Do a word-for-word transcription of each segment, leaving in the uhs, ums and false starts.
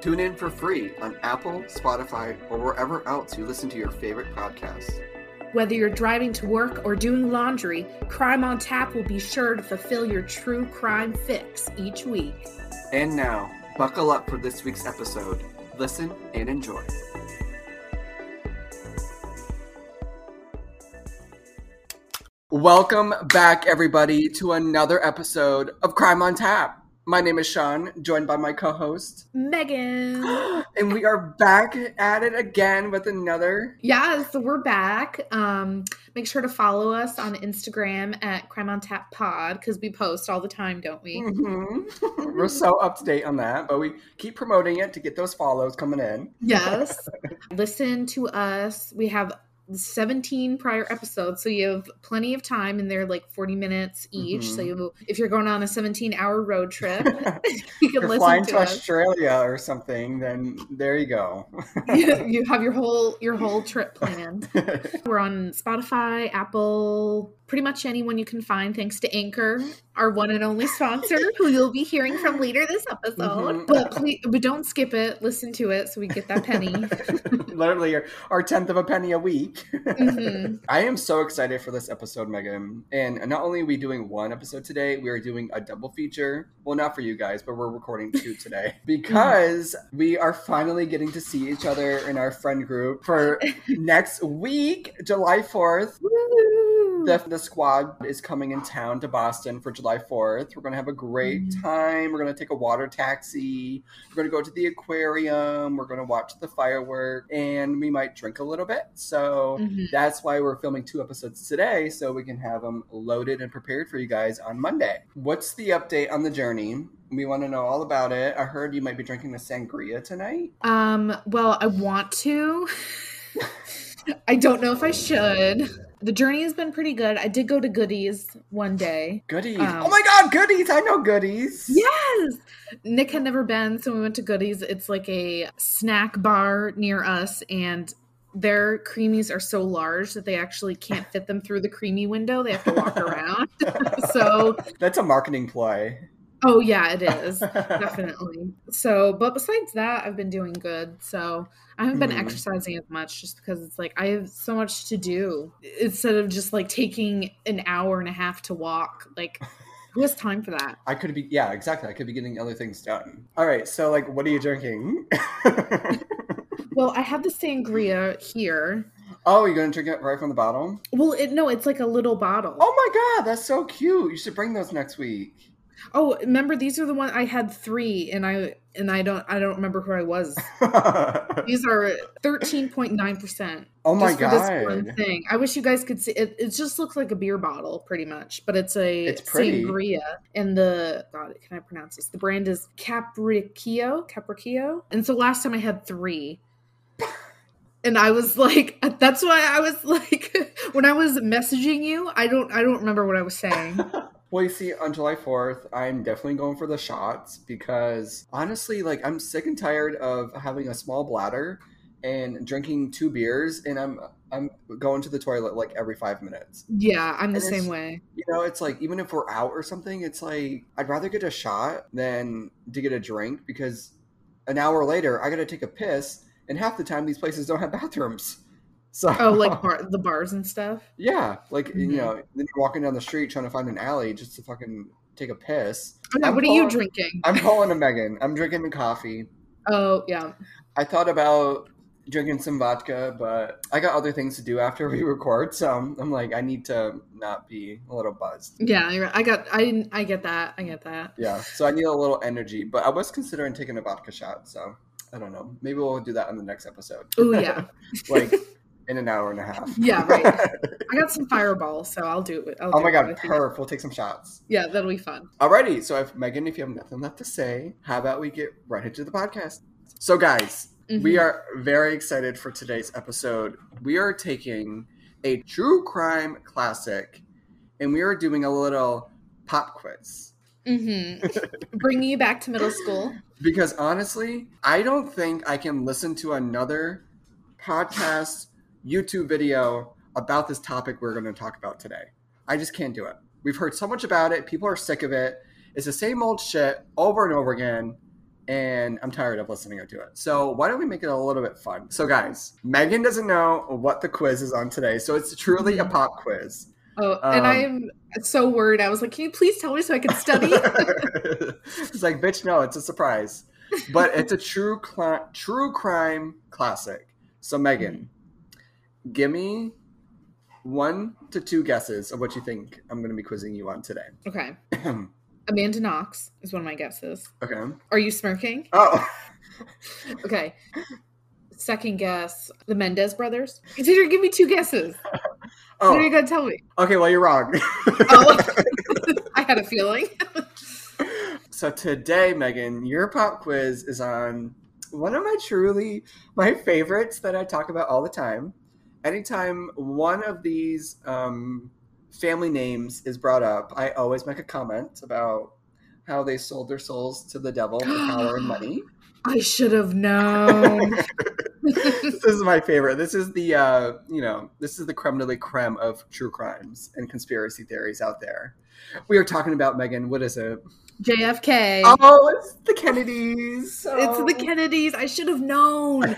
Tune in for free on Apple, Spotify, or wherever else you listen to your favorite podcasts. Whether you're driving to work or doing laundry, Crime on Tap will be sure to fulfill your true crime fix each week. And now, buckle up for this week's episode. Listen and enjoy. Welcome back, everybody, to another episode of Crime on Tap. My name is Sean, joined by my co-host, Megan. And we are back at it again with another. Yes, we're back. Um, make sure to follow us on Instagram at Crime on Tap Pod, because we post all the time, don't we? Mm-hmm. We're so up to date on that, but we keep promoting it to get those follows coming in. Yes. Listen to us. We have seventeen prior episodes, so you have plenty of time, and they're like forty minutes each. Mm-hmm. So you, if you're going on a seventeen-hour road trip, you can listen flying to, to Australia or something. Then there you go. you, you have your whole your whole trip planned. We're on Spotify, Apple, pretty much anyone you can find. Thanks to Anchor, our one and only sponsor, who you'll be hearing from later this episode. Mm-hmm. But please, but don't skip it. Listen to it so we get that penny. Literally, our, our tenth of a penny a week. Mm-hmm. I am so excited for this episode, Megan. And not only are we doing one episode today, we are doing a double feature. Well, not for you guys, but we're recording two today because mm-hmm. we are finally getting to see each other in our friend group for next week, July fourth. Woo! The, the squad is coming in town to Boston for July fourth. We're going to have a great mm-hmm. time. We're going to take a water taxi. We're going to go to the aquarium. We're going to watch the fireworks, and we might drink a little bit. So mm-hmm. that's why we're filming two episodes today, so we can have them loaded and prepared for you guys on Monday. What's the update on the journey? We want to know all about it. I heard you might be drinking a sangria tonight. Um, well, I want to. I don't know if I should. The journey has been pretty good. I did go to Goodies one day. Goodies. Um, oh my God, Goodies. I know Goodies. Yes. Nick had never been, so we went to Goodies. It's like a snack bar near us, and their creamies are so large that they actually can't fit them through the creamy window. They have to walk around. So that's a marketing ploy. Oh, yeah, it is. Definitely. So, but besides that, I've been doing good. So I haven't been mm. exercising as much just because it's like I have so much to do instead of just like taking an hour and a half to walk. Like, who has time for that? I could be, yeah, exactly. I could be getting other things done. All right. So, like, what are you drinking? Well, I have the sangria here. Oh, you're going to drink it right from the bottle? Well, it, no, it's like a little bottle. Oh my God, that's so cute. You should bring those next week. Oh, remember, these are the ones I had three, and I and I don't I don't remember who I was. These are thirteen point nine percent. Oh my just God! Just for this one thing. I wish you guys could see it. It just looks like a beer bottle, pretty much, but it's a it's sangria. And the God, can I pronounce this? The brand is Capriccio. Capriccio. And so last time I had three. And I was like, that's why I was like, when I was messaging you, I don't, I don't remember what I was saying. Well, you see, on July fourth, I'm definitely going for the shots because honestly, like, I'm sick and tired of having a small bladder and drinking two beers, and I'm, I'm going to the toilet like every five minutes. Yeah, I'm the and same way. You know, it's like, even if we're out or something, it's like, I'd rather get a shot than to get a drink because an hour later, I got to take a piss. And half the time, these places don't have bathrooms. So, oh, like bar- the bars and stuff? Yeah. Like, mm-hmm. you know, then you're walking down the street trying to find an alley just to fucking take a piss. Yeah, what pulling, are you drinking? I'm calling a Megan. I'm drinking coffee. Oh, yeah. I thought about drinking some vodka, but I got other things to do after we record. So I'm, I'm like, I need to not be a little buzzed. Yeah, you're right. I got, I, I get that. I get that. Yeah. So I need a little energy. But I was considering taking a vodka shot, so I don't know. Maybe we'll do that on the next episode. Oh, yeah. Like in an hour and a half. Yeah, right. I got some Fireball, so I'll do it. I'll oh, do my it God. Perf. We'll take some shots. Yeah, that'll be fun. Alrighty. So, if Megan, if you have nothing left to say, how about we get right into the podcast? So, guys, Mm-hmm. We are very excited for today's episode. We are taking a true crime classic and we are doing a little pop quiz. Mm-hmm. Bringing you back to middle school. Because honestly, I don't think I can listen to another podcast, YouTube video about this topic we're going to talk about today. I just can't do it. We've heard so much about it. People are sick of it. It's the same old shit over and over again. And I'm tired of listening to it. So why don't we make it a little bit fun? So guys, Megan doesn't know what the quiz is on today. So it's truly a pop quiz. Oh, um, and I'm so worried. I was like, can you please tell me so I can study? It's like, bitch, no, it's a surprise. But it's a true, cl- true crime classic. So Megan, mm-hmm. give me one to two guesses of what you think I'm going to be quizzing you on today. Okay. Amanda Knox is one of my guesses. Okay. Are you smirking? Oh. Okay. Second guess, the Mendez brothers. Consider give me two guesses. Oh. What are you going to tell me? Okay, well, you're wrong. Oh, I had a feeling. So today, Megan, your pop quiz is on one of my truly, my favorites that I talk about all the time. Anytime one of these um, family names is brought up, I always make a comment about how they sold their souls to the devil for power and money. I should have known. This is my favorite. This is the, uh, you know, this is the creme de la creme of true crimes and conspiracy theories out there. We are talking about, Megan, what is it? J F K. Oh, it's the Kennedys. Oh. It's the Kennedys. I should have known.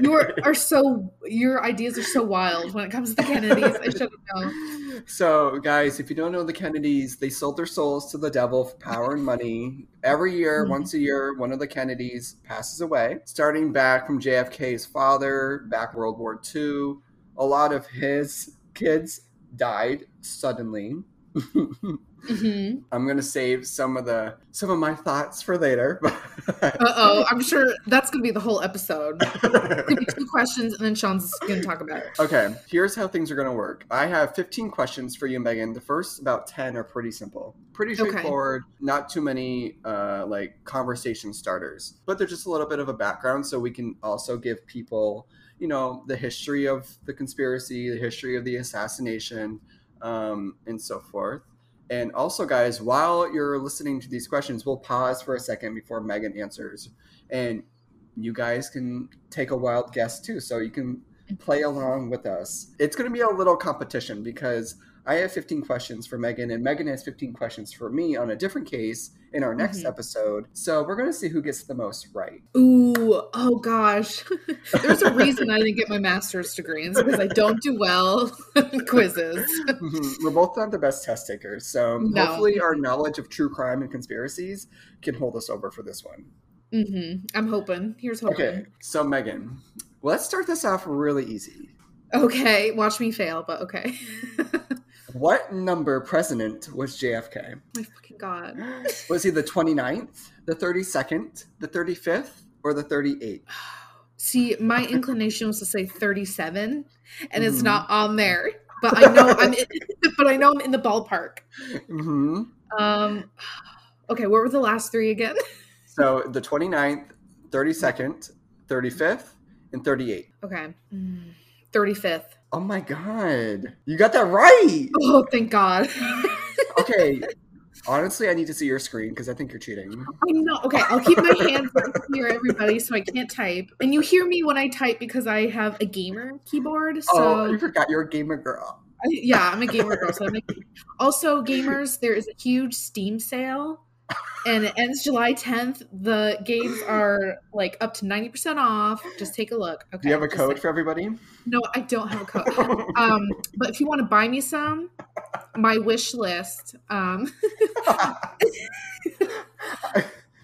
You are, are so, your ideas are so wild when it comes to the Kennedys. I should have known. So, guys, if you don't know the Kennedys, they sold their souls to the devil for power and money. Every year, mm-hmm. once a year, one of the Kennedys passes away. Starting back from J F K's father, back World War Two, a lot of his kids died suddenly. Mm-hmm. I'm gonna save some of the some of my thoughts for later. Uh-oh, I'm sure that's gonna be the whole episode. It's gonna be two questions and then Sean's gonna talk about it. Okay, here's how things are gonna work. I have fifteen questions for you, Megan. The first about ten are pretty simple, pretty straightforward, okay. Not too many uh like conversation starters, but they're just a little bit of a background so we can also give people, you know, the history of the conspiracy, the history of the assassination, um and so forth. And also, guys, while you're listening to these questions, we'll pause for a second before Megan answers. And you guys can take a wild guess, too, so you can play along with us. It's going to be a little competition because I have fifteen questions for Megan, and Megan has fifteen questions for me on a different case in our next mm-hmm. episode. So we're going to see who gets the most right. Ooh, oh, gosh. There's a reason I didn't get my master's degree. It's because I don't do well in quizzes. Mm-hmm. We're both not the best test takers. So no. Hopefully our knowledge of true crime and conspiracies can hold us over for this one. Mm-hmm. I'm hoping. Here's hoping. Okay, so Megan, let's start this off really easy. Okay, watch me fail, but okay. What number president was J F K? Oh my fucking God. Was he the twenty-ninth, the thirty-second, the thirty-fifth, or the thirty-eighth? See, my inclination was to say thirty-seven, and it's mm-hmm. not on there. But I know I'm in, but I know I'm in the ballpark. Mm-hmm. Um, okay, what were the last three again? So the twenty-ninth, thirty-second, thirty-fifth, and thirty-eighth. Okay. thirty-fifth. Oh my God. You got that right. Oh, thank God. Okay. Honestly, I need to see your screen because I think you're cheating. I'm not. Okay. I'll keep my hands near everybody so I can't type. And you hear me when I type because I have a gamer keyboard. So oh, you forgot you're a gamer girl. I, yeah, I'm a gamer girl. So I'm a gamer. Also, gamers, there is a huge Steam sale. And it ends July tenth. The games are like up to ninety percent off. Just take a look. Okay. Do you have a code like, for everybody? No, I don't have a code. um, but if you want to buy me some, my wish list. Um,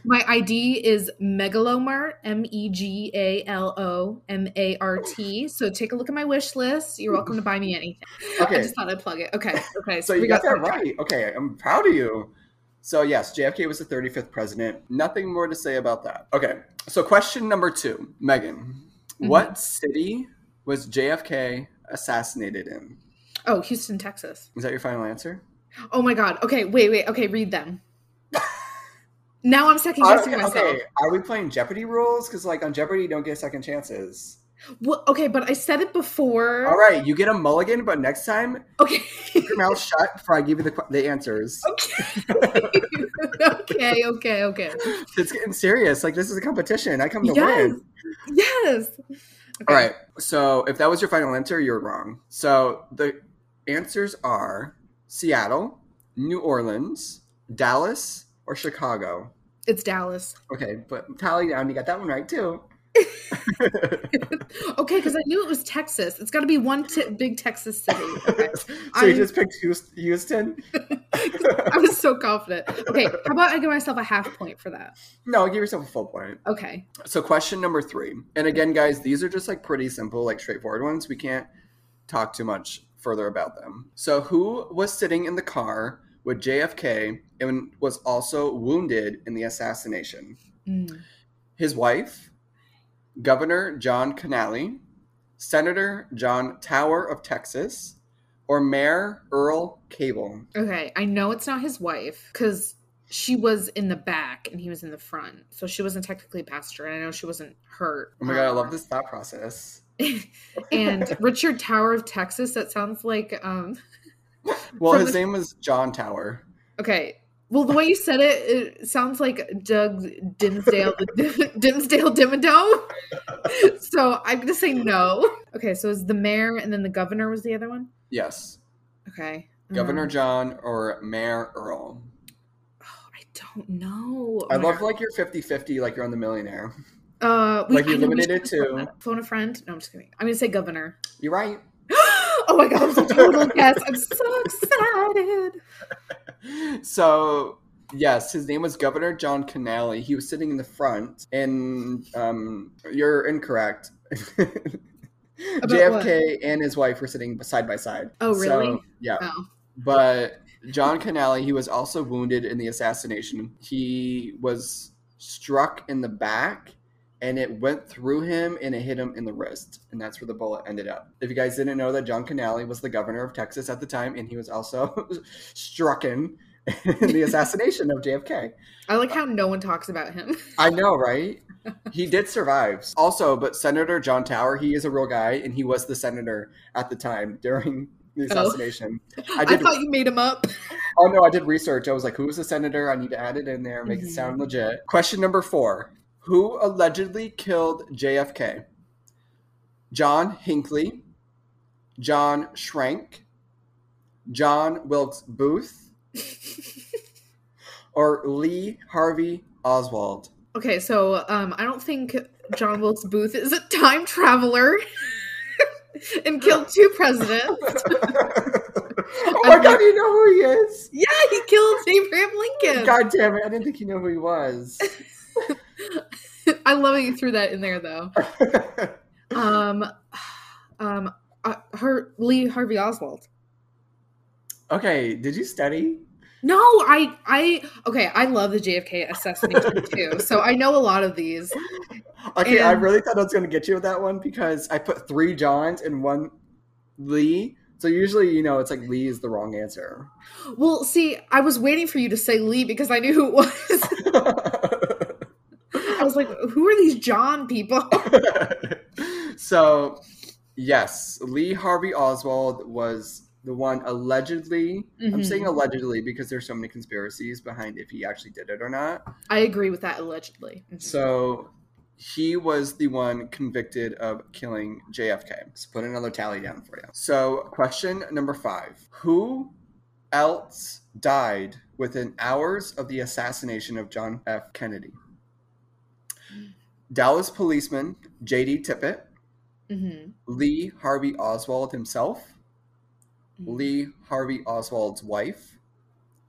my I D is Megalomart, M E G A L O M A R T. So take a look at my wish list. You're welcome to buy me anything. Okay. I just thought I'd plug it. Okay. Okay. So, so you we got, got that right. Time. Okay. I'm proud of you. So yes, J F K was the thirty-fifth president. Nothing more to say about that. Okay, so question number two, Megan. Mm-hmm. What city was J F K assassinated in? Oh, Houston, Texas. Is that your final answer? Oh my God. Okay, wait, wait. Okay, read them. Now I'm second guessing myself. Okay, are we playing Jeopardy rules? Because like on Jeopardy, you don't get second chances. Well, okay, but I said it before. All right, you get a mulligan, but next time, okay, keep your mouth shut before I give you the the answers. Okay, okay, okay, okay. It's getting serious. Like this is a competition. I come to yes. win. Yes. Okay. All right. So if that was your final answer, you're wrong. So the answers are Seattle, New Orleans, Dallas, or Chicago. It's Dallas. Okay, but tally down. You got that one right too. Okay, because I knew it was Texas. It's got to be one t- big Texas city. Okay. So I'm... you just picked Houston? I was so confident. Okay, how about I give myself a half point for that? No, give yourself a full point. Okay. So question number three. And again, guys, these are just like pretty simple, like straightforward ones. We can't talk too much further about them. So who was sitting in the car with J F K and was also wounded in the assassination? Mm. His wife, Governor John Connally, Senator John Tower of Texas, or Mayor Earl Cable? Okay, I know it's not his wife because she was in the back and he was in the front. So she wasn't technically a pastor, and I know she wasn't hurt. Oh my God, um, I love this thought process. And Richard Tower of Texas, that sounds like... Um, well, his the- name was John Tower. Okay. Well, the way you said it, it sounds like Doug Dimmesdale, Dimmesdale Dimmadome. So I'm going to say no. Okay, so is the mayor and then the governor was the other one? Yes. Okay. Governor um, John or Mayor Earl. Oh, I don't know. I love like you're fifty-fifty, like you're on The Millionaire. Uh, we, like you limited to. Phone a friend? No, I'm just kidding. I'm going to say governor. You're right. Oh my God, I'm so total guess. I'm so excited. So, yes, his name was Governor John Connally. He was sitting in the front, and um, you're incorrect. J F K what? And his wife were sitting side by side. Oh, really? So, yeah. Oh. But John Connally, he was also wounded in the assassination. He was struck in the back, and it went through him, and it hit him in the wrist. And that's where the bullet ended up. If you guys didn't know that John Connally was the governor of Texas at the time, and he was also struck in, in the assassination of J F K. I like how no one talks about him. I know, right? He did survive. Also, but Senator John Tower, he is a real guy, and he was the senator at the time during the assassination. Oh. I, did, I thought you made him up. Oh, no, I did research. I was like, who was the senator? I need to add it in there, make mm-hmm. it sound legit. Question number four. Who allegedly killed J F K? John Hinckley, John Schrank, John Wilkes Booth, or Lee Harvey Oswald? Okay, so um, I don't think John Wilkes Booth is a time traveler and killed two presidents. Oh my I mean, God, you know who he is? Yeah, he killed Abraham Lincoln. God damn it, I didn't think you knew who he was. I love that you threw that in there, though. um, um, uh, her Lee Harvey Oswald. Okay, did you study? No, I, I, okay, I love the J F K assassination too, so I know a lot of these. Okay, and I really thought I was going to get you with that one because I put three Johns and one Lee. So usually, you know, it's like Lee is the wrong answer. Well, see, I was waiting for you to say Lee because I knew who it was. I was like, who are these John people? So, yes, Lee Harvey Oswald was the one allegedly. Mm-hmm. I'm saying allegedly because there's so many conspiracies behind if he actually did it or not. I agree with that, allegedly. Mm-hmm. So, he was the one convicted of killing J F K. So, put another tally down for you. So, question number five. Who else died within hours of the assassination of John F. Kennedy? Dallas policeman J D. Tippit, mm-hmm. Lee Harvey Oswald himself, mm-hmm. Lee Harvey Oswald's wife,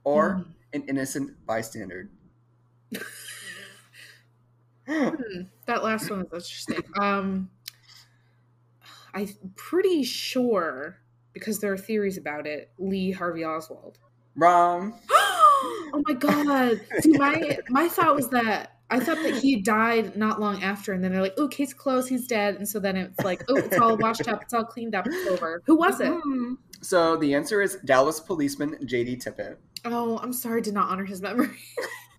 or mm-hmm. an innocent bystander? hmm. That last one was interesting. Um, I'm pretty sure, because there are theories about it, Lee Harvey Oswald. Wrong. Oh my God. See, my, my thought was that I thought that he died not long after, and then they're like, oh, case closed, he's dead. And so then it's like, oh, it's all washed up, it's all cleaned up, it's over. Who was it? So the answer is Dallas policeman J D. Tippit. Oh, I'm sorry, I did not honor his memory.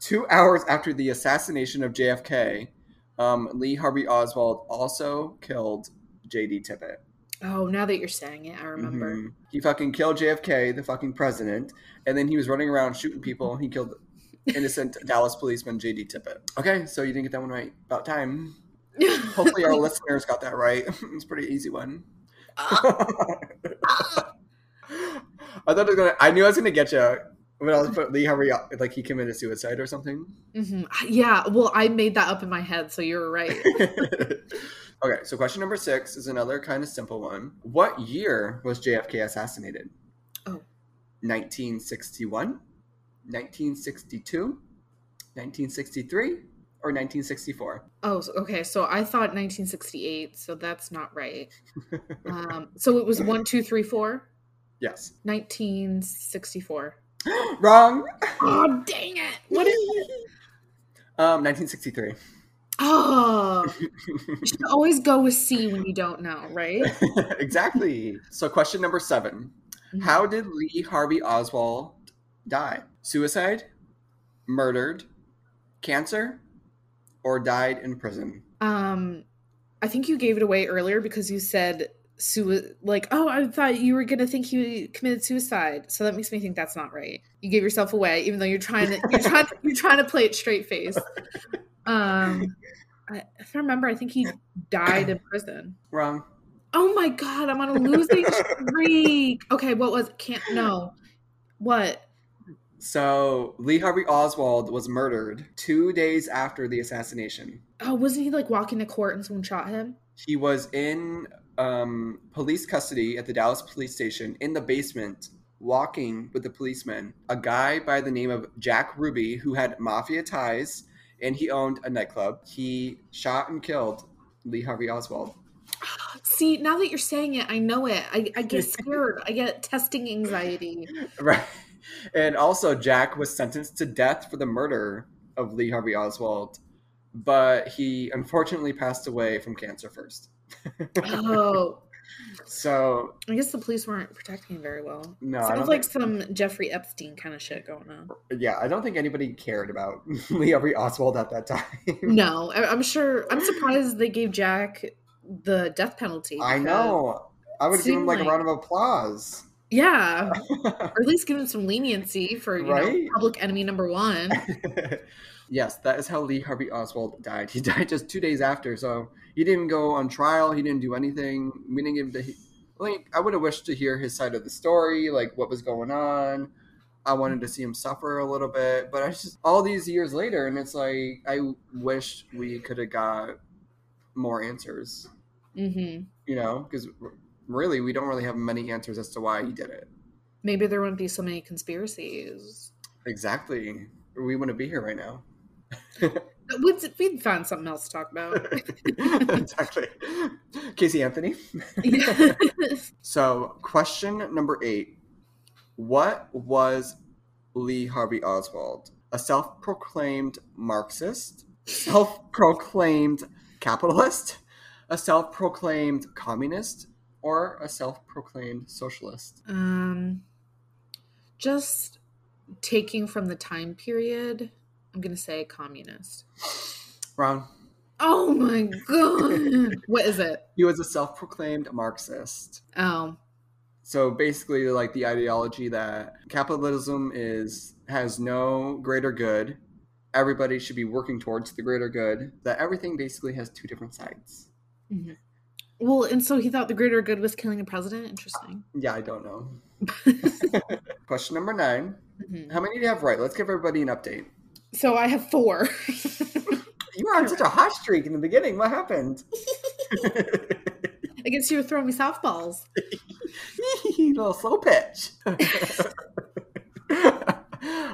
Two hours after the assassination of J F K, um, Lee Harvey Oswald also killed J D. Tippit. Oh, now that you're saying it, I remember. Mm-hmm. He fucking killed J F K, the fucking president, and then he was running around shooting people. He killed innocent Dallas policeman J D. Tippit. Okay, so you didn't get that one right. About time. Hopefully our listeners got that right. It's a pretty easy one. Uh, uh. I thought it was gonna. I knew I was gonna get you. When I was put Lee Harvey, like he committed suicide or something. Mm-hmm. Yeah, well, I made that up in my head, so you were right. Okay, so question number six is another kind of simple one. What year was J F K assassinated? Oh. nineteen sixty-one, nineteen sixty-two, nineteen sixty-three, or nineteen sixty-four? Oh, okay, so I thought nineteen sixty-eight, so that's not right. um, so it was one, two, three, four? Yes. nineteen sixty-four. Wrong. Oh, dang it. What is it? Um, nineteen sixty-three. Oh. You should always go with C when you don't know, right? Exactly. So question number seven. Mm-hmm. How did Lee Harvey Oswald die? Suicide, murdered, cancer, or died in prison? Um, I think you gave it away earlier because you said... Sui- like, oh, I thought you were going to think he committed suicide. So that makes me think that's not right. You gave yourself away, even though you're trying to, you're trying to, you're trying to play it straight face. Um, I, if I remember, I think he died in prison. Wrong. Oh my God. I'm on a losing streak. Okay. What was, can't, no. What? So Lee Harvey Oswald was murdered two days after the assassination. Oh, wasn't he like walking to court and someone shot him? He was in... Um, police custody at the Dallas police station in the basement, walking with the policeman, a guy by the name of Jack Ruby, who had mafia ties and he owned a nightclub. He shot and killed Lee Harvey Oswald. See, now that you're saying it, I know it. I, I get scared. I get testing anxiety. Right. And also Jack was sentenced to death for the murder of Lee Harvey Oswald, but he unfortunately passed away from cancer first. Oh, so I guess the police weren't protecting him very well. No, sounds I don't like think... some Jeffrey Epstein kind of shit going on. Yeah, I don't think anybody cared about Lee Harvey Oswald at that time. No, I- I'm sure. I'm surprised they gave Jack the death penalty. I know. I would give him like, like a round of applause. Yeah, or at least give him some leniency for you right? know, public enemy number one. Yes, that is how Lee Harvey Oswald died. He died just two days after, so he didn't go on trial. He didn't do anything. We didn't give him the like. I would have wished to hear his side of the story, like what was going on. I wanted to see him suffer a little bit, but I just all these years later, and it's like I wish we could have got more answers. Mm-hmm. You know, because really, we don't really have many answers as to why he did it. Maybe there wouldn't be so many conspiracies. Exactly. We wouldn't be here right now. We'd find something else to talk about. Exactly. Casey Anthony. Yeah. So question number eight. What was Lee Harvey Oswald? A self-proclaimed Marxist? Self-proclaimed capitalist? A self-proclaimed communist? Or a self-proclaimed socialist? Um, just taking from the time period... I'm going to say communist. Wrong. Oh my God. What is it? He was a self-proclaimed Marxist. Oh. So basically like the ideology that capitalism is has no greater good. Everybody should be working towards the greater good. That everything basically has two different sides. Mm-hmm. Well, and so he thought the greater good was killing the president? Interesting. Uh, yeah, I don't know. Question number nine. Mm-hmm. How many do you have right? Let's give everybody an update. So I have four. You were on such a hot streak in the beginning. What happened? I guess you were throwing me softballs. Little slow pitch.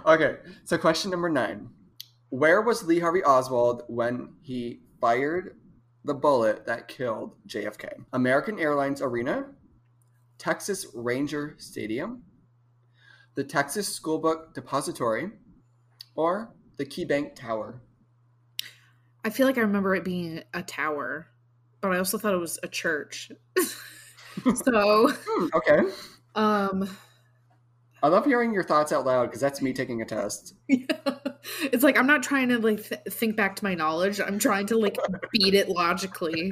Okay, so question number nine. Where was Lee Harvey Oswald when he fired the bullet that killed J F K? American Airlines Arena, Texas Ranger Stadium, the Texas School Book Depository, or the Key Bank Tower? I feel like I remember it being a tower, but I also thought it was a church. So, okay. Um, I love hearing your thoughts out loud because that's me taking a test. Yeah. It's like, I'm not trying to like th- think back to my knowledge. I'm trying to like beat it logically.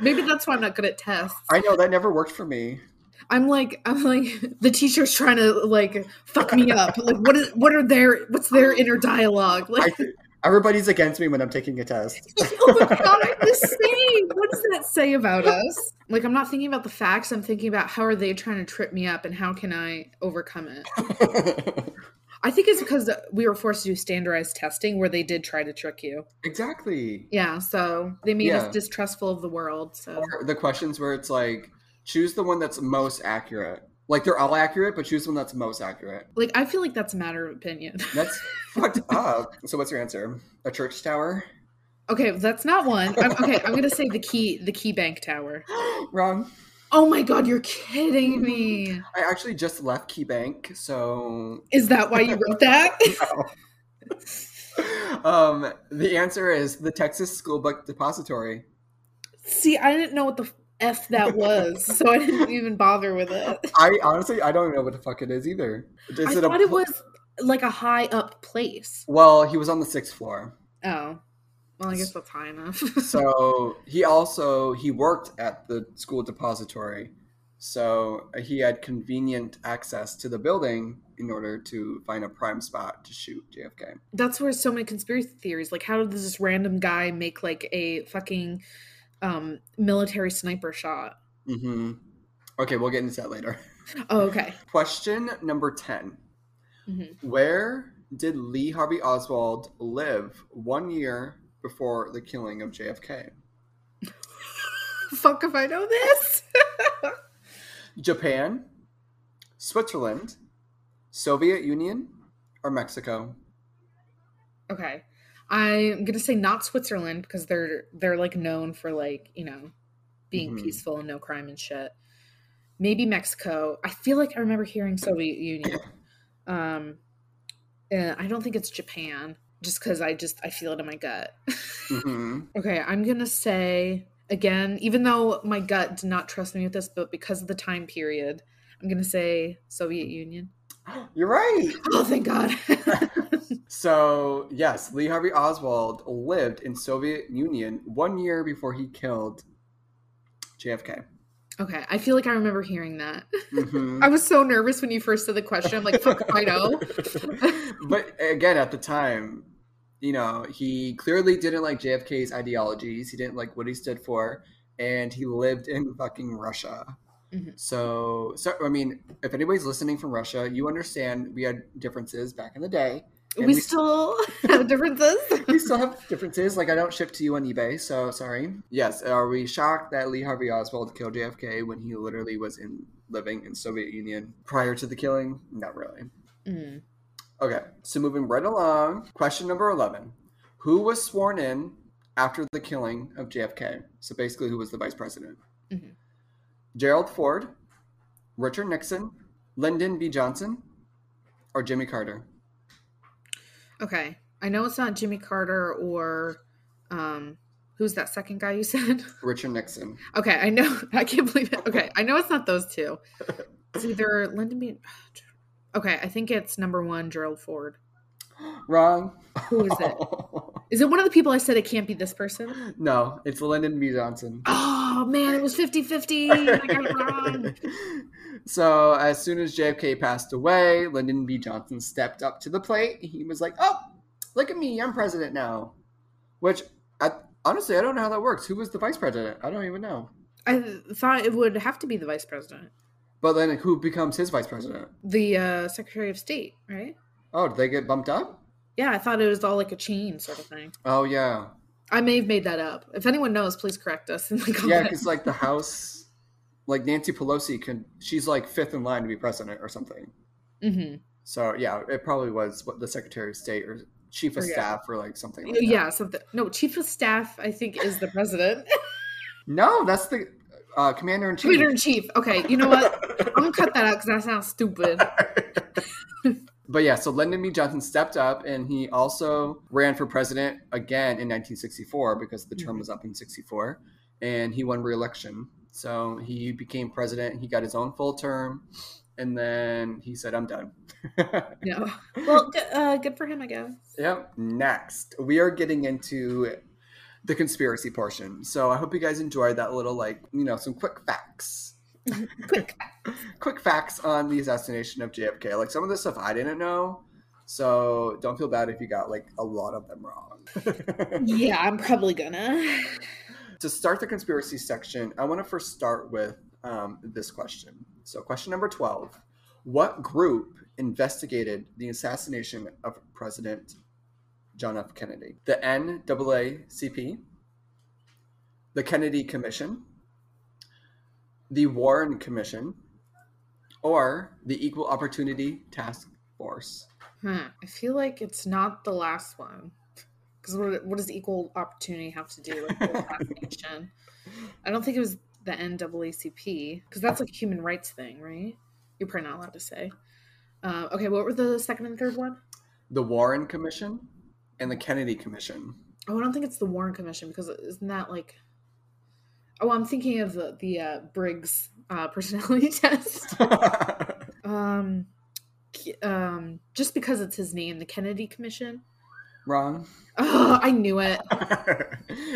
Maybe that's why I'm not good at tests. I know that never worked for me. I'm like, I'm like, the teacher's trying to like fuck me up. Like, what is, what are their, what's their inner dialogue? Like, I, everybody's against me when I'm taking a test. Oh my God, I'm the same. What does that say about us? Like, I'm not thinking about the facts. I'm thinking about how are they trying to trip me up and how can I overcome it? I think it's because we were forced to do standardized testing where they did try to trick you. Exactly. Yeah. So they made yeah. us distrustful of the world. So or the questions where it's like, choose the one that's most accurate. Like, they're all accurate, but choose the one that's most accurate. Like, I feel like that's a matter of opinion. That's fucked up. So what's your answer? A church tower? Okay, that's not one. I'm, okay, I'm going to say the key the key bank tower. Wrong. Oh my God, you're kidding me. I actually just left Key Bank, so... Is that why you wrote that? No. um, the answer is the Texas School Book Depository. See, I didn't know what the... F that was, so I didn't even bother with it. I honestly, I don't know what the fuck it is either. Is I it thought a pl- it was like a high up place. Well, he was on the sixth floor. Oh, well, I guess that's high enough. So he also, he worked at the school depository. So he had convenient access to the building in order to find a prime spot to shoot J F K. That's where so many conspiracy theories, like how does this random guy make like a fucking... Um, military sniper shot. Mm-hmm. Okay, we'll get into that later. Oh, okay. Question number ten. Mm-hmm. Where did Lee Harvey Oswald live one year before the killing of J F K? Fuck if I know this. Japan, Switzerland, Soviet Union, or Mexico? Okay. I'm going to say not Switzerland because they're, they're like known for like, you know, being mm-hmm. peaceful and no crime and shit. Maybe Mexico. I feel like I remember hearing Soviet Union. Um, and I don't think it's Japan just because I just, I feel it in my gut. Mm-hmm. Okay. I'm going to say again, even though my gut did not trust me with this, but because of the time period, I'm going to say Soviet Union. You're right. Oh, thank God. So, yes, Lee Harvey Oswald lived in Soviet Union one year before he killed J F K. Okay. I feel like I remember hearing that. Mm-hmm. I was so nervous when you first said the question. I'm like, fuck, I know. But again, at the time, you know, he clearly didn't like J F K's ideologies. He didn't like what he stood for. And he lived in fucking Russia. Mm-hmm. So, so, I mean, if anybody's listening from Russia, you understand we had differences back in the day. We, we still have differences. We still have differences. Like, I don't ship to you on eBay, so sorry. Yes, are we shocked that Lee Harvey Oswald killed J F K when he literally was in living in Soviet Union prior to the killing? Not really. Mm. Okay, so moving right along. Question number eleven. Who was sworn in after the killing of J F K? So basically, who was the vice president? Mm-hmm. Gerald Ford, Richard Nixon, Lyndon B. Johnson, or Jimmy Carter? Okay. I know it's not Jimmy Carter or um, who's that second guy you said? Richard Nixon. Okay. I know. I can't believe it. Okay. I know it's not those two. It's either Lyndon B. Okay. I think it's number one, Gerald Ford. Wrong. Who is it? Is it one of the people I said it can't be this person? No, it's Lyndon B. Johnson. Oh, man, it was fifty-fifty. I got it wrong. So as soon as J F K passed away, Lyndon B. Johnson stepped up to the plate. He was like, oh, look at me. I'm president now. Which, I, honestly, I don't know how that works. Who was the vice president? I don't even know. I thought it would have to be the vice president. But then who becomes his vice president? The uh, Secretary of State, right? Oh, did they get bumped up? Yeah, I thought it was all like a chain sort of thing. Oh, yeah. I may have made that up. If anyone knows, please correct us in the comments. Yeah, because like the House, like Nancy Pelosi, can she's like fifth in line to be president or something. Mm-hmm. So, yeah, it probably was what the Secretary of State or Chief of or, yeah. Staff or like something like yeah, that. Yeah, something. No, Chief of Staff, I think, is the president. No, that's the uh, Commander-in-Chief. Commander-in-Chief. Okay, you know what? I'm going to cut that out because that sounds stupid. But yeah, so Lyndon B. Johnson stepped up, and he also ran for president again in nineteen sixty-four because the term was up in sixty-four, and he won re-election. So he became president. He got his own full term, And then he said, I'm done. No. Well, good, uh, good for him, I guess. Yeah. Next, we are getting into the conspiracy portion. So I hope you guys enjoyed that little, like, you know, some quick facts. quick facts. Quick facts on the assassination of J F K. Like, some of the stuff I didn't know. So don't feel bad if you got, like, a lot of them wrong. Yeah, I'm probably gonna. To start the conspiracy section, I want to first start with um, this question. So question number twelve, what group investigated the assassination of President John F. Kennedy? The N double A C P, the Kennedy Commission, the Warren Commission, or the Equal Opportunity Task Force? Hmm. I feel like it's not the last one. Because what, what does equal opportunity have to do with the assassination? I don't think it was the N double A C P, because that's like a human rights thing, right? You're probably not allowed to say. Uh, okay, what were the second and third one? The Warren Commission and the Kennedy Commission. Oh, I don't think it's the Warren Commission, because isn't that like... Oh, I'm thinking of the, the uh, Briggs uh, personality test. um, um, just because it's his name, the Kennedy Commission... Wrong. Oh, I knew it.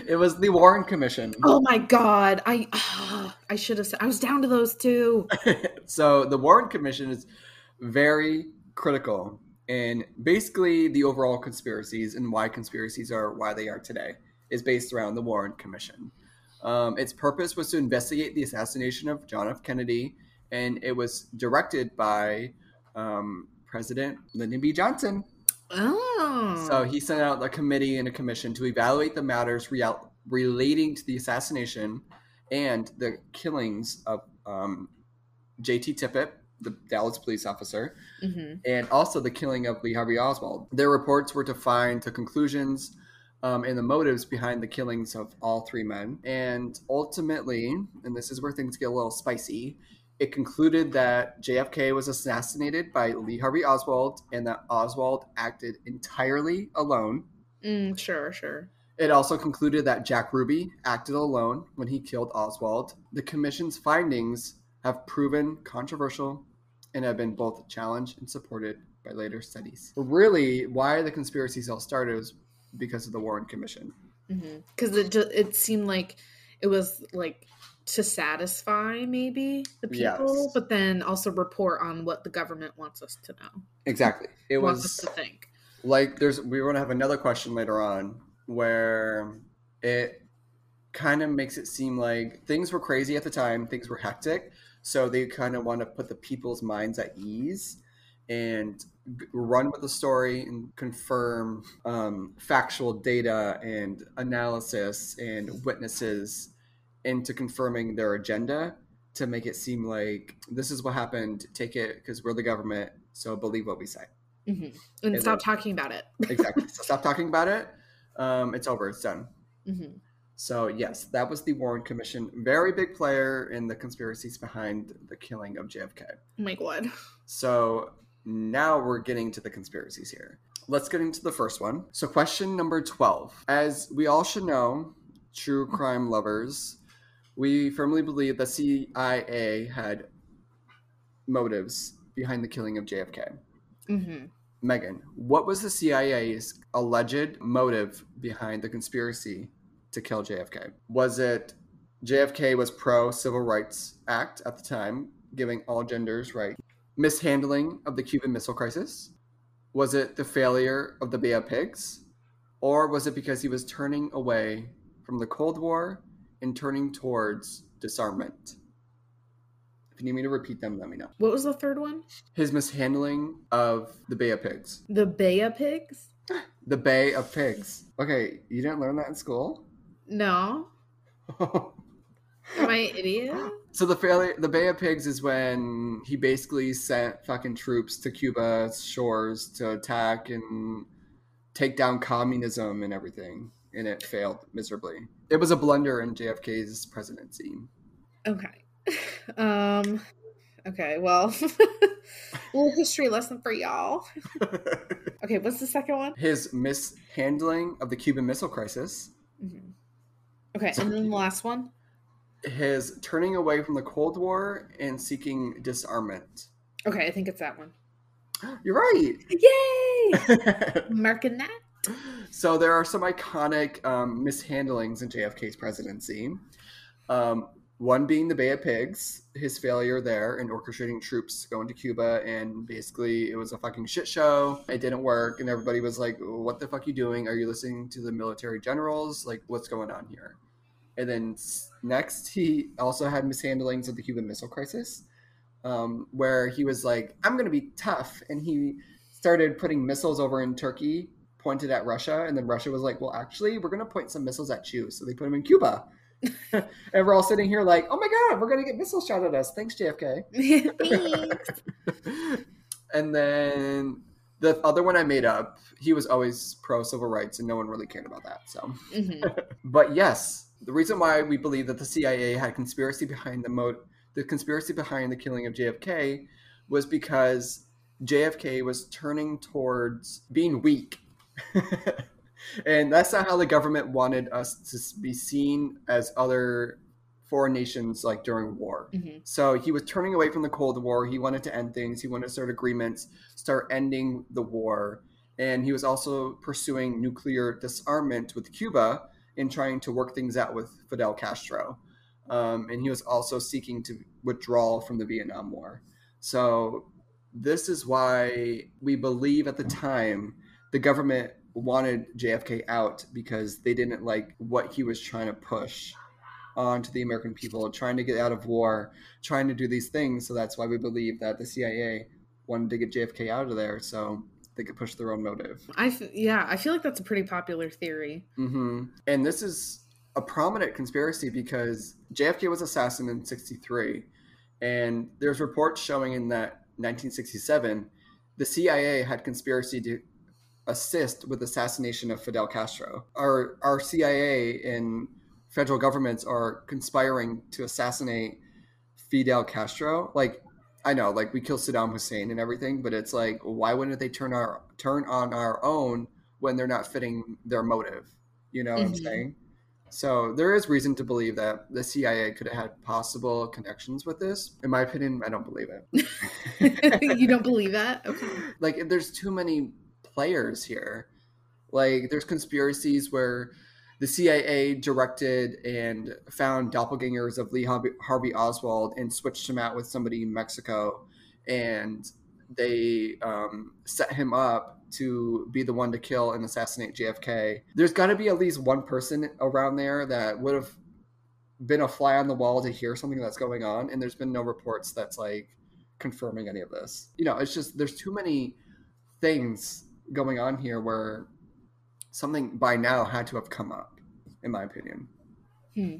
It was the Warren Commission. Oh my God. I oh, I should have said, I was down to those two. So the Warren Commission is very critical in basically the overall conspiracies, and why conspiracies are why they are today is based around the Warren Commission. Um, its purpose was to investigate the assassination of John F. Kennedy, and it was directed by um, President Lyndon B. Johnson. Oh. So he sent out a committee and a commission to evaluate the matters re- relating to the assassination and the killings of um, J D Tippit, the Dallas police officer, mm-hmm. and also the killing of Lee Harvey Oswald. Their reports were to find the conclusions um, and the motives behind the killings of all three men. And ultimately, and this is where things get a little spicy, it concluded that J F K was assassinated by Lee Harvey Oswald and that Oswald acted entirely alone. Mm, sure, sure. It also concluded that Jack Ruby acted alone when he killed Oswald. The commission's findings have proven controversial and have been both challenged and supported by later studies. Really, why the conspiracies all started was because of the Warren Commission. Because mm-hmm. it, ju- it seemed like it was like... to satisfy maybe the people, yes. but then also report on what the government wants us to know. Exactly. It wants was us to think. Like there's, we want to have another question later on where it kind of makes it seem like things were crazy at the time. Things were hectic. So they kind of want to put the people's minds at ease and run with the story and confirm um, factual data and analysis and witnesses into confirming their agenda to make it seem like this is what happened, take it because we're the government, so believe what we say. Mm-hmm. And, and stop then, talking about it. Exactly. Stop talking about it. Um, it's over. It's done. Mm-hmm. So yes, that was the Warren Commission. Very big player in the conspiracies behind the killing of J F K. Oh my God. So now we're getting to the conspiracies here. Let's get into the first one. So question number twelve. As we all should know, true crime lovers, we firmly believe that C I A had motives behind the killing of J F K. Mm-hmm. Megan, what was the C I A's alleged motive behind the conspiracy to kill J F K? Was it J F K was pro-Civil Rights Act at the time, giving all genders rights? Mishandling of the Cuban Missile Crisis? Was it the failure of the Bay of Pigs? Or was it because he was turning away from the Cold War and turning towards disarmament? If you need me to repeat them, let me know. What was the third one? His mishandling of the Bay of Pigs. The Bay of Pigs? The Bay of Pigs. Okay, you didn't learn that in school? No. Am I an idiot? So the failure, the Bay of Pigs is when he basically sent fucking troops to Cuba's shores to attack and take down communism and everything. And it failed miserably. It was a blunder in J F K's presidency. Okay. Um, okay, well, little history lesson for y'all. Okay, what's the second one? His mishandling of the Cuban Missile Crisis. Mm-hmm. Okay, so and then the last one? His turning away from the Cold War and seeking disarmament. Okay, I think it's that one. You're right. Yay! Marking that. So there are some iconic um, mishandlings in J F K's presidency. Um, one being the Bay of Pigs, his failure there in orchestrating troops going to Cuba, and basically it was a fucking shit show. It didn't work, and everybody was like, what the fuck are you doing? Are you listening to the military generals? Like, what's going on here? And then next, he also had mishandlings of the Cuban Missile Crisis, um, where he was like, I'm going to be tough. And he started putting missiles over in Turkey, pointed at Russia, and then Russia was like, well, actually, we're going to point some missiles at you. So they put them in Cuba. And we're all sitting here like, oh my God, we're going to get missiles shot at us. Thanks, J F K. Thanks. And then the other one I made up, he was always pro-civil rights, and no one really cared about that. So, mm-hmm. But yes, the reason why we believe that the C I A had conspiracy behind the mo- the conspiracy behind the killing of J F K was because J F K was turning towards being weak. And that's not how the government wanted us to be seen as other foreign nations, like during war. Mm-hmm. So he was turning away from the Cold War. He wanted to end things. He wanted to start agreements, start ending the war. And he was also pursuing nuclear disarmament with Cuba and trying to work things out with Fidel Castro. Um, and he was also seeking to withdraw from the Vietnam War. So this is why we believe at the time the government wanted J F K out, because they didn't like what he was trying to push onto the American people, trying to get out of war, trying to do these things. So that's why we believe that the C I A wanted to get J F K out of there so they could push their own motive. I f- yeah, I feel like that's a pretty popular theory. Mm-hmm. And this is a prominent conspiracy because J F K was assassinated in sixty-three. And there's reports showing in that nineteen sixty-seven, the C I A had conspiracy to assist with assassination of Fidel Castro. Our our C I A and federal governments are conspiring to assassinate Fidel Castro. Like, I know, like we killed Saddam Hussein and everything, but it's like, why wouldn't they turn our turn on our own when they're not fitting their motive? You know mm-hmm. what I'm saying? So there is reason to believe that the C I A could have had possible connections with this. In my opinion, I don't believe it. You don't believe that? Okay. Like, there's too many players here. Like, there's conspiracies where the C I A directed and found doppelgangers of Lee Harvey, Harvey Oswald and switched him out with somebody in Mexico, and they um, set him up to be the one to kill and assassinate J F K. There's got to be at least one person around there that would have been a fly on the wall to hear something that's going on, and there's been no reports that's like confirming any of this. You know, it's just there's too many things going on here where something by now had to have come up, in my opinion. Hmm.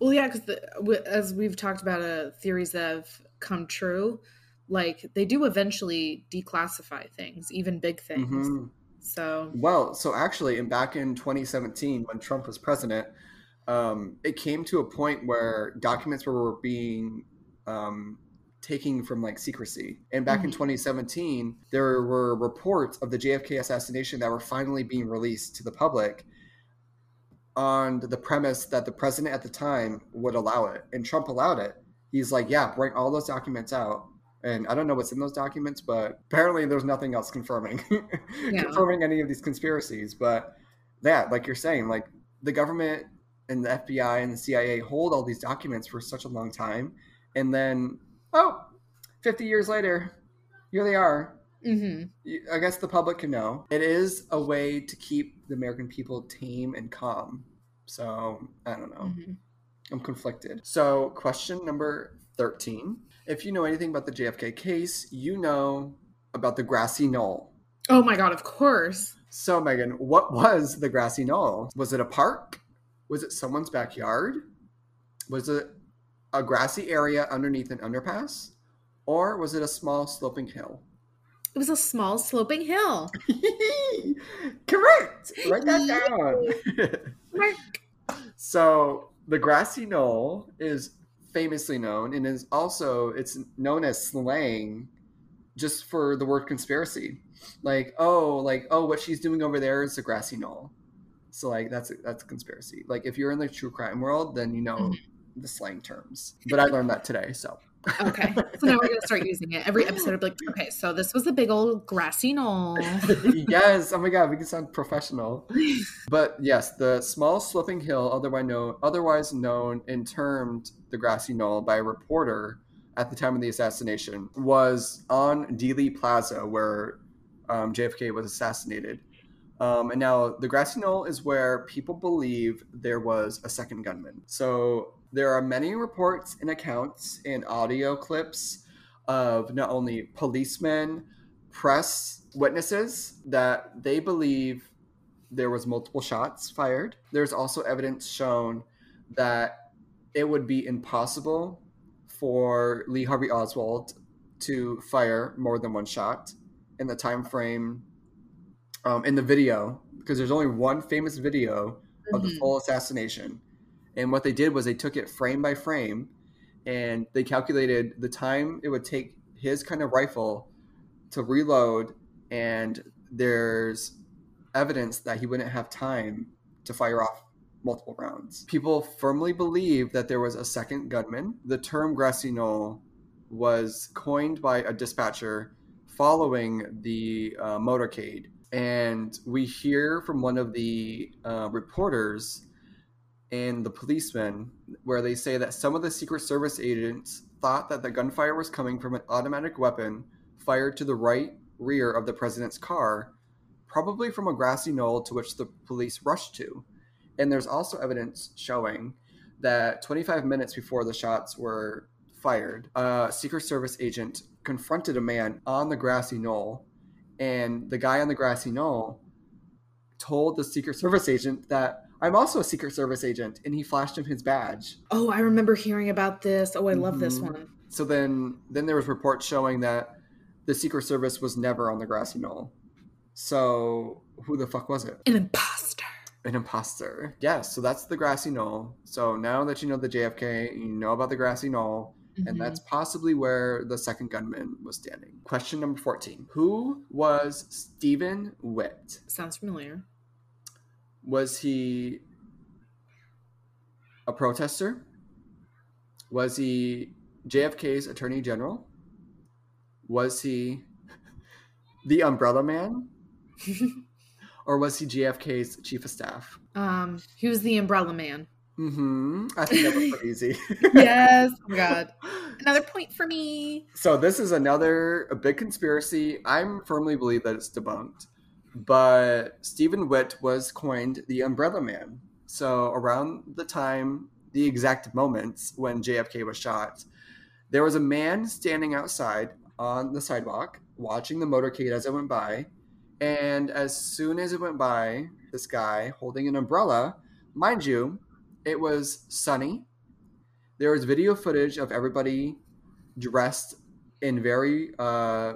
Well, yeah, because as we've talked about uh, theories that have come true, like they do eventually declassify things, even big things. Mm-hmm. So well, so actually, and back in twenty seventeen, when Trump was president, um, it came to a point where documents were being um, taking from like secrecy. And back mm-hmm. in twenty seventeen, there were reports of the J F K assassination that were finally being released to the public on the premise that the president at the time would allow it. And Trump allowed it. He's like, yeah, bring all those documents out. And I don't know what's in those documents, but apparently there's nothing else confirming, yeah. confirming any of these conspiracies. But that, like you're saying, like the government and the F B I and the C I A hold all these documents for such a long time. And then oh, fifty years later, here they are. Mm-hmm. I guess the public can know. It is a way to keep the American people tame and calm. So, I don't know. Mm-hmm. I'm conflicted. So, question number thirteen. If you know anything about the J F K case, you know about the grassy knoll. Oh my God, of course. So, Megan, what was the grassy knoll? Was it a park? Was it someone's backyard? Was it a grassy area underneath an underpass? Or was it a small sloping hill? It was a small sloping hill. Correct. Write that down. So the grassy knoll is famously known, and is also, it's known as slang just for the word conspiracy. Like, oh, like, oh, what she's doing over there is the grassy knoll. So like, that's a, that's a conspiracy. Like if you're in the true crime world, then you know mm-hmm. the slang terms, but I learned that today, so Okay. So now we're going to start using it. Every episode will be like, okay, so this was a big old grassy knoll. Yes. Oh my God. We can sound professional. But yes, the small sloping hill, otherwise known, otherwise known and termed the grassy knoll by a reporter at the time of the assassination, was on Dealey Plaza where um, J F K was assassinated. Um, and now the grassy knoll is where people believe there was a second gunman. So there are many reports and accounts and audio clips of not only policemen, press, witnesses, that they believe there was multiple shots fired. There's also evidence shown that it would be impossible for Lee Harvey Oswald to fire more than one shot in the time frame um, in the video, because there's only one famous video of mm-hmm. the full assassination. And what they did was they took it frame by frame and they calculated the time it would take his kind of rifle to reload. And there's evidence that he wouldn't have time to fire off multiple rounds. People firmly believe that there was a second gunman. The term grassy knoll was coined by a dispatcher following the uh, motorcade. And we hear from one of the uh, reporters and the policemen, where they say that some of the Secret Service agents thought that the gunfire was coming from an automatic weapon fired to the right rear of the president's car, probably from a grassy knoll to which the police rushed to. And there's also evidence showing that twenty-five minutes before the shots were fired, a Secret Service agent confronted a man on the grassy knoll, and the guy on the grassy knoll told the Secret Service agent that, "I'm also a Secret Service agent," and he flashed him his badge. Oh, I remember hearing about this. Oh, I love mm-hmm. this one. So then then there was reports showing that the Secret Service was never on the grassy knoll. So who the fuck was it? An imposter. An imposter. Yes, yeah, so that's the grassy knoll. So now that you know the J F K, you know about the grassy knoll, mm-hmm. and that's possibly where the second gunman was standing. Question number fourteen. Who was Stephen Witt? Sounds familiar. Was he a protester? Was he J F K's attorney general? Was he the umbrella man? Or was he J F K's chief of staff? Um, he was the umbrella man. Mm-hmm. I think that was pretty easy. Yes. Oh, God. Another point for me. So this is another a big conspiracy. I'm firmly believe that it's debunked. But Stephen Witt was coined the Umbrella Man. So around the time, the exact moments when J F K was shot, there was a man standing outside on the sidewalk watching the motorcade as it went by. And as soon as it went by, this guy holding an umbrella, mind you, it was sunny. There was video footage of everybody dressed in very uh,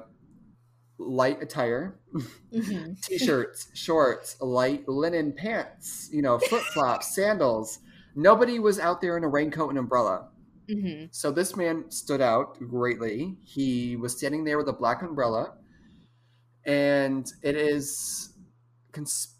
light attire. Mm-hmm. T-shirts, shorts, light linen pants, you know, flip-flops, sandals. Nobody was out there in a raincoat and umbrella. Mm-hmm. So this man stood out greatly. He was standing there with a black umbrella, and it is conspirated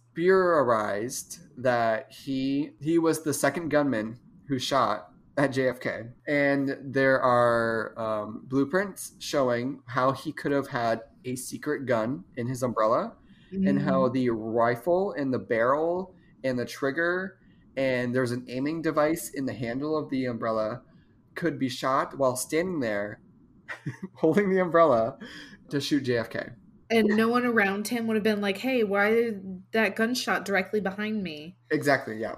that he he was the second gunman who shot at J F K. And there are um, blueprints showing how he could have had a secret gun in his umbrella, mm. and how the rifle and the barrel and the trigger and there's an aiming device in the handle of the umbrella could be shot while standing there holding the umbrella to shoot J F K. And no one around him would have been like, "Hey, why did that gunshot directly behind me?" Exactly, yeah.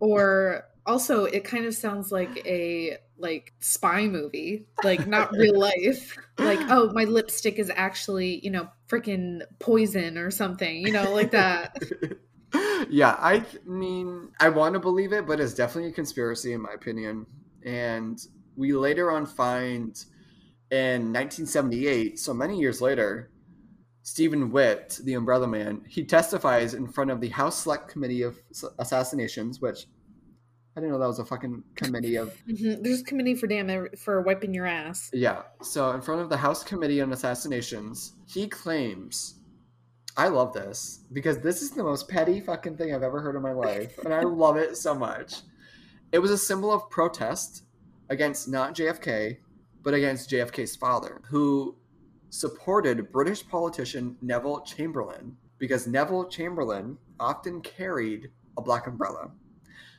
Or also, it kind of sounds like a like spy movie, like not real life. Like, oh, my lipstick is actually, you know, freaking poison or something, you know, like that. Yeah, I mean, I want to believe it, but it's definitely a conspiracy in my opinion. And we later on find in nineteen seventy-eight, so many years later, Stephen Witt, the Umbrella Man, he testifies in front of the House Select Committee of Assassinations, which I didn't know that was a fucking committee of... Mm-hmm. There's a committee for damn for wiping your ass. Yeah. So in front of the House Committee on Assassinations, he claims, I love this, because this is the most petty fucking thing I've ever heard in my life, and I love it so much. It was a symbol of protest against not J F K, but against J F K's father, who supported British politician Neville Chamberlain, because Neville Chamberlain often carried a black umbrella.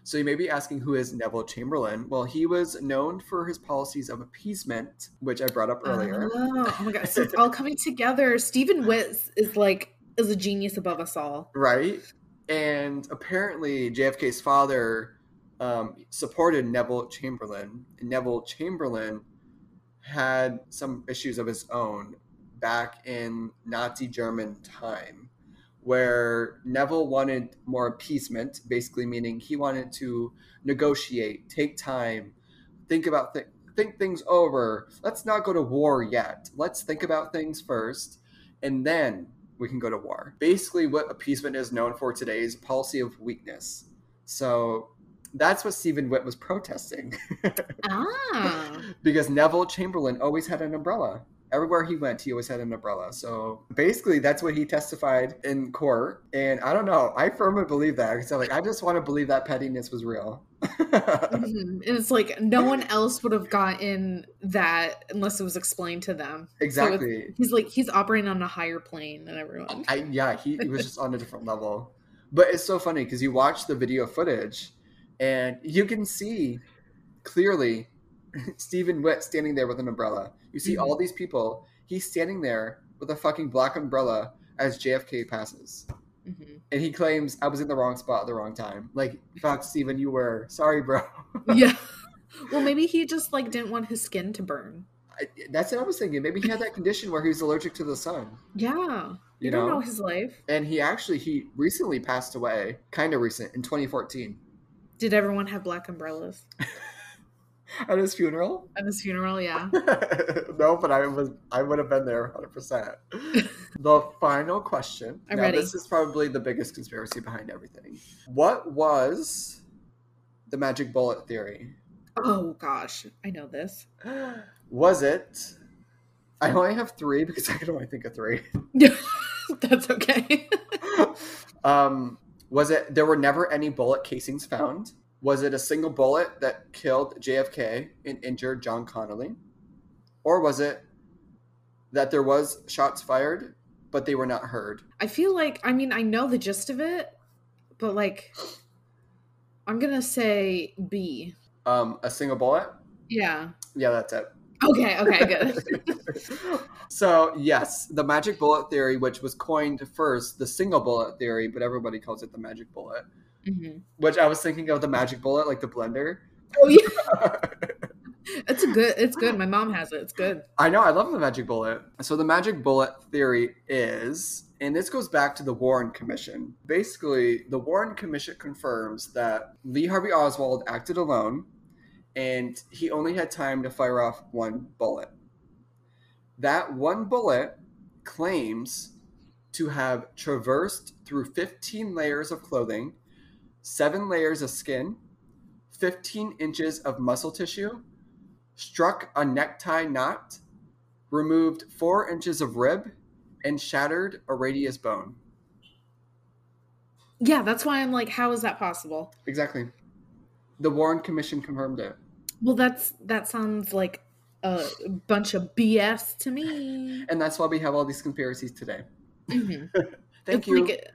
So you may be asking, who is Neville Chamberlain? Well, he was known for his policies of appeasement, which I brought up earlier. Oh, oh my God. So it's all coming together. Stephen Witt is like, is a genius above us all. Right. And apparently J F K's father um, supported Neville Chamberlain. Neville Chamberlain had some issues of his own back in Nazi German time, where Neville wanted more appeasement, basically meaning he wanted to negotiate, take time, think about th- think things over. Let's not go to war yet. Let's think about things first, and then we can go to war. Basically what appeasement is known for today is policy of weakness. So that's what Stephen Witt was protesting. Ah. Because Neville Chamberlain always had an umbrella. Everywhere he went, he always had an umbrella. So basically, that's what he testified in court. And I don't know. I firmly believe that. Because I'm like, I just want to believe that pettiness was real. Mm-hmm. And it's like, no one else would have gotten that unless it was explained to them. Exactly. So he's like, he's operating on a higher plane than everyone. I, yeah, he, he was just on a different level. But it's so funny because you watch the video footage and you can see clearly Stephen Witt standing there with an umbrella. You see all these people. He's standing there with a fucking black umbrella as J F K passes. Mm-hmm. And he claims, I was in the wrong spot at the wrong time. Like, fuck, Stephen, you were. Sorry, bro. Yeah. Well, maybe he just, like, didn't want his skin to burn. I, that's what I was thinking. Maybe he had that condition where he was allergic to the sun. Yeah. You, you know? Don't know his life. And he actually, he recently passed away, kind of recent, in twenty fourteen. Did everyone have black umbrellas? At his funeral? At his funeral, yeah. No, but I was I would have been there one hundred percent. The final question. I'm now, ready. This is probably the biggest conspiracy behind everything. What was the magic bullet theory? Oh, gosh. I know this. Was it? I only have three because I can only think of three. That's okay. um, was it there were never any bullet casings found? Was it a single bullet that killed J F K and injured John Connally? Or was it that there was shots fired, but they were not heard? I feel like, I mean, I know the gist of it, but like, I'm going to say B. Um, a single bullet? Yeah. Yeah, that's it. Okay, okay, good. So, yes, the magic bullet theory, which was coined first, the single bullet theory, but everybody calls it the magic bullet. Mm-hmm. Which I was thinking of the magic bullet, like the blender. Oh yeah, it's a good. It's good. My mom has it. It's good. I know. I love the magic bullet. So the magic bullet theory is, and this goes back to the Warren Commission. Basically, the Warren Commission confirms that Lee Harvey Oswald acted alone, and he only had time to fire off one bullet. That one bullet claims to have traversed through fifteen layers of clothing, seven layers of skin, fifteen inches of muscle tissue, struck a necktie knot, removed four inches of rib, and shattered a radius bone. Yeah, that's why I'm like, how is that possible? Exactly. The Warren Commission confirmed it. Well, that's that sounds like a bunch of B S to me. And that's why we have all these conspiracies today. Mm-hmm. Thank it's you. Like a-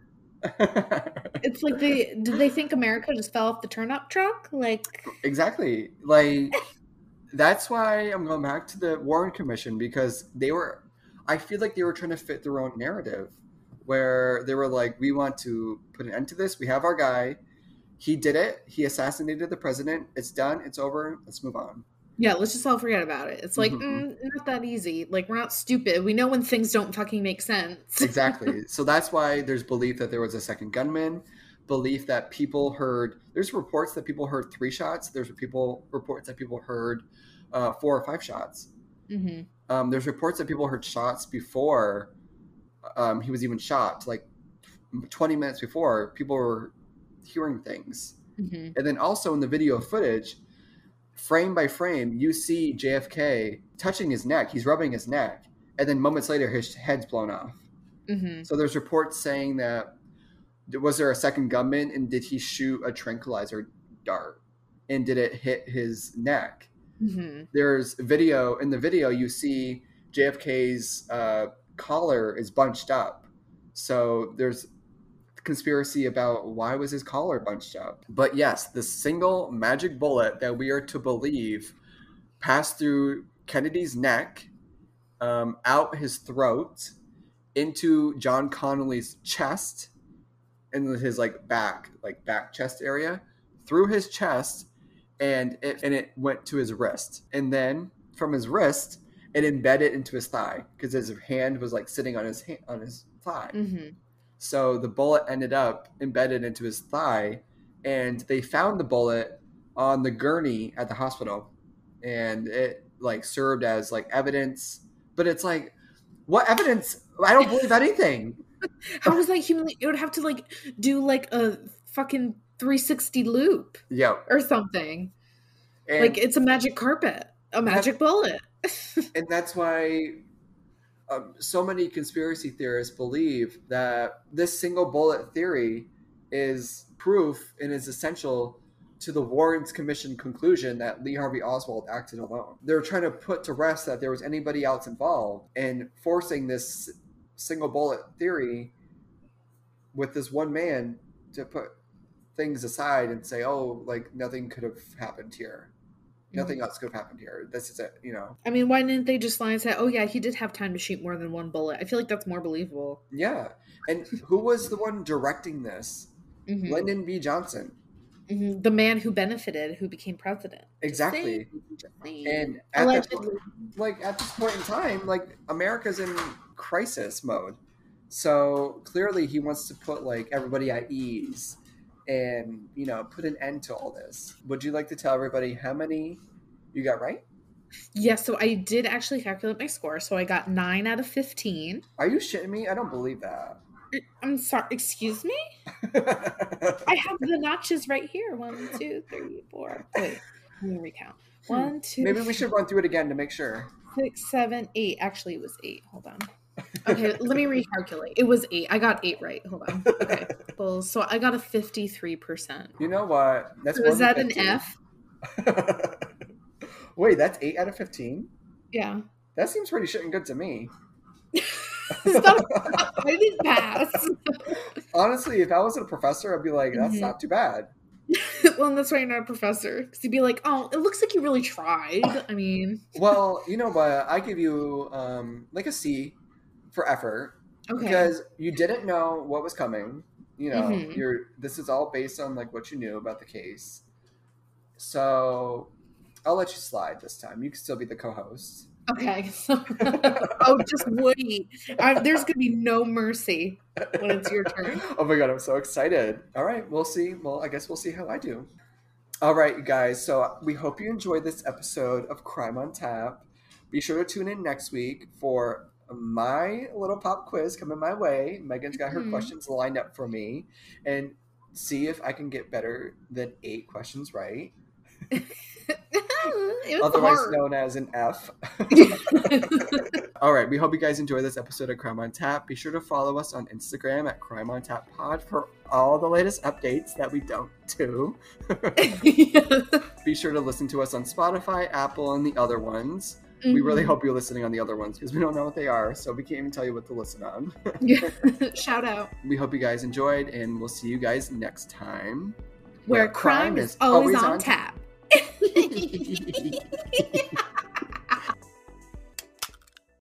it's like they did they think America just fell off the turnip truck? Like exactly. Like that's why I'm going back to the Warren Commission, because they were I feel like they were trying to fit their own narrative where they were like, we want to put an end to this. We have our guy. He did it. He assassinated the president. It's done. It's over. Let's move on. Yeah, let's just all forget about it. It's like, mm-hmm. mm, not that easy. Like, we're not stupid. We know when things don't fucking make sense. Exactly. So that's why there's belief that there was a second gunman, belief that people heard, there's reports that people heard three shots. There's people reports that people heard uh, four or five shots. Mm-hmm. Um, there's reports that people heard shots before um, he was even shot. Like twenty minutes before, people were hearing things. Mm-hmm. And then also in the video footage, frame by frame, you see J F K touching his neck. He's rubbing his neck. And then moments later, his head's blown off. Mm-hmm. So there's reports saying that, was there a second gunman and did he shoot a tranquilizer dart? And did it hit his neck? Mm-hmm. There's video. In the video, you see J F K's uh, collar is bunched up. So there's conspiracy about why was his collar bunched up. But yes, the single magic bullet that we are to believe passed through Kennedy's neck, um, out his throat, into John Connally's chest, and his like back, like back chest area, through his chest, and it and it went to his wrist, and then from his wrist it embedded into his thigh because his hand was like sitting on his hand, on his thigh. Mm-hmm. So the bullet ended up embedded into his thigh, and they found the bullet on the gurney at the hospital, and it like served as like evidence. But it's like, what evidence? I don't believe anything. How does that humanly? It would have to like do like a fucking three sixty loop, yeah, or something. And like it's a magic carpet, a magic bullet. And that's why um, so many conspiracy theorists believe that this single bullet theory is proof and is essential to the Warren Commission conclusion that Lee Harvey Oswald acted alone. They're trying to put to rest that there was anybody else involved, and forcing this single bullet theory with this one man to put things aside and say, oh, like nothing could have happened here. Nothing else could have happened here. This is it, you know. I mean, why didn't they just lie and say, oh yeah, he did have time to shoot more than one bullet? I feel like that's more believable. Yeah. And who was the one directing this? Mm-hmm. Lyndon B. Johnson. Mm-hmm. The man who benefited, who became president. Exactly. Same. And at that point, like at this point in time, like America's in crisis mode. So clearly he wants to put like everybody at ease and, you know, put an end to all this. Would you like to tell everybody how many you got right? Yeah, so I did actually calculate my score. So I got nine out of fifteen. Are you shitting me? I don't believe that. I'm sorry. Excuse me? I have the notches right here. One, two, three, four. Wait, let me recount. One, two. Maybe we should run through it again to make sure. Six, seven, eight. Actually, it was eight. Hold on. Okay, let me recalculate. It was eight. I got eight right. Hold on. Okay. Well, so I got a fifty-three percent. You know what? That's so is that fifteen. An F? Wait, that's eight out of fifteen? Yeah. That seems pretty shitting good to me. Stop. I didn't pass. Honestly, if I wasn't a professor, I'd be like, that's mm-hmm. not too bad. Well, and that's why you're not a professor. Because you'd be like, oh, it looks like you really tried. I mean. Well, you know what? I give you um, like a C for effort. Okay. Because you didn't know what was coming. You know, mm-hmm. you're. This is all based on like what you knew about the case. So I'll let you slide this time. You can still be the co-host. Okay. Oh, just Woody. I, there's going to be no mercy when it's your turn. Oh my God, I'm so excited. All right, we'll see. Well, I guess we'll see how I do. All right, you guys. So we hope you enjoyed this episode of Crime on Tap. Be sure to tune in next week for my little pop quiz coming my way. Megan's got her mm-hmm. questions lined up for me. And see if I can get better than eight questions right. Otherwise hard. Known as an F. All right, we hope you guys enjoy this episode of Crime on Tap. Be sure to follow us on Instagram at Crime on Tap Pod for all the latest updates that we don't do. Yes. Be sure to listen to us on Spotify, Apple, and the other ones. Mm-hmm. We really hope you're listening on the other ones because we don't know what they are, so we can't even tell you what to listen on. Shout out. We hope you guys enjoyed, and we'll see you guys next time. Where, where crime, crime is always, always on, on tap. tap.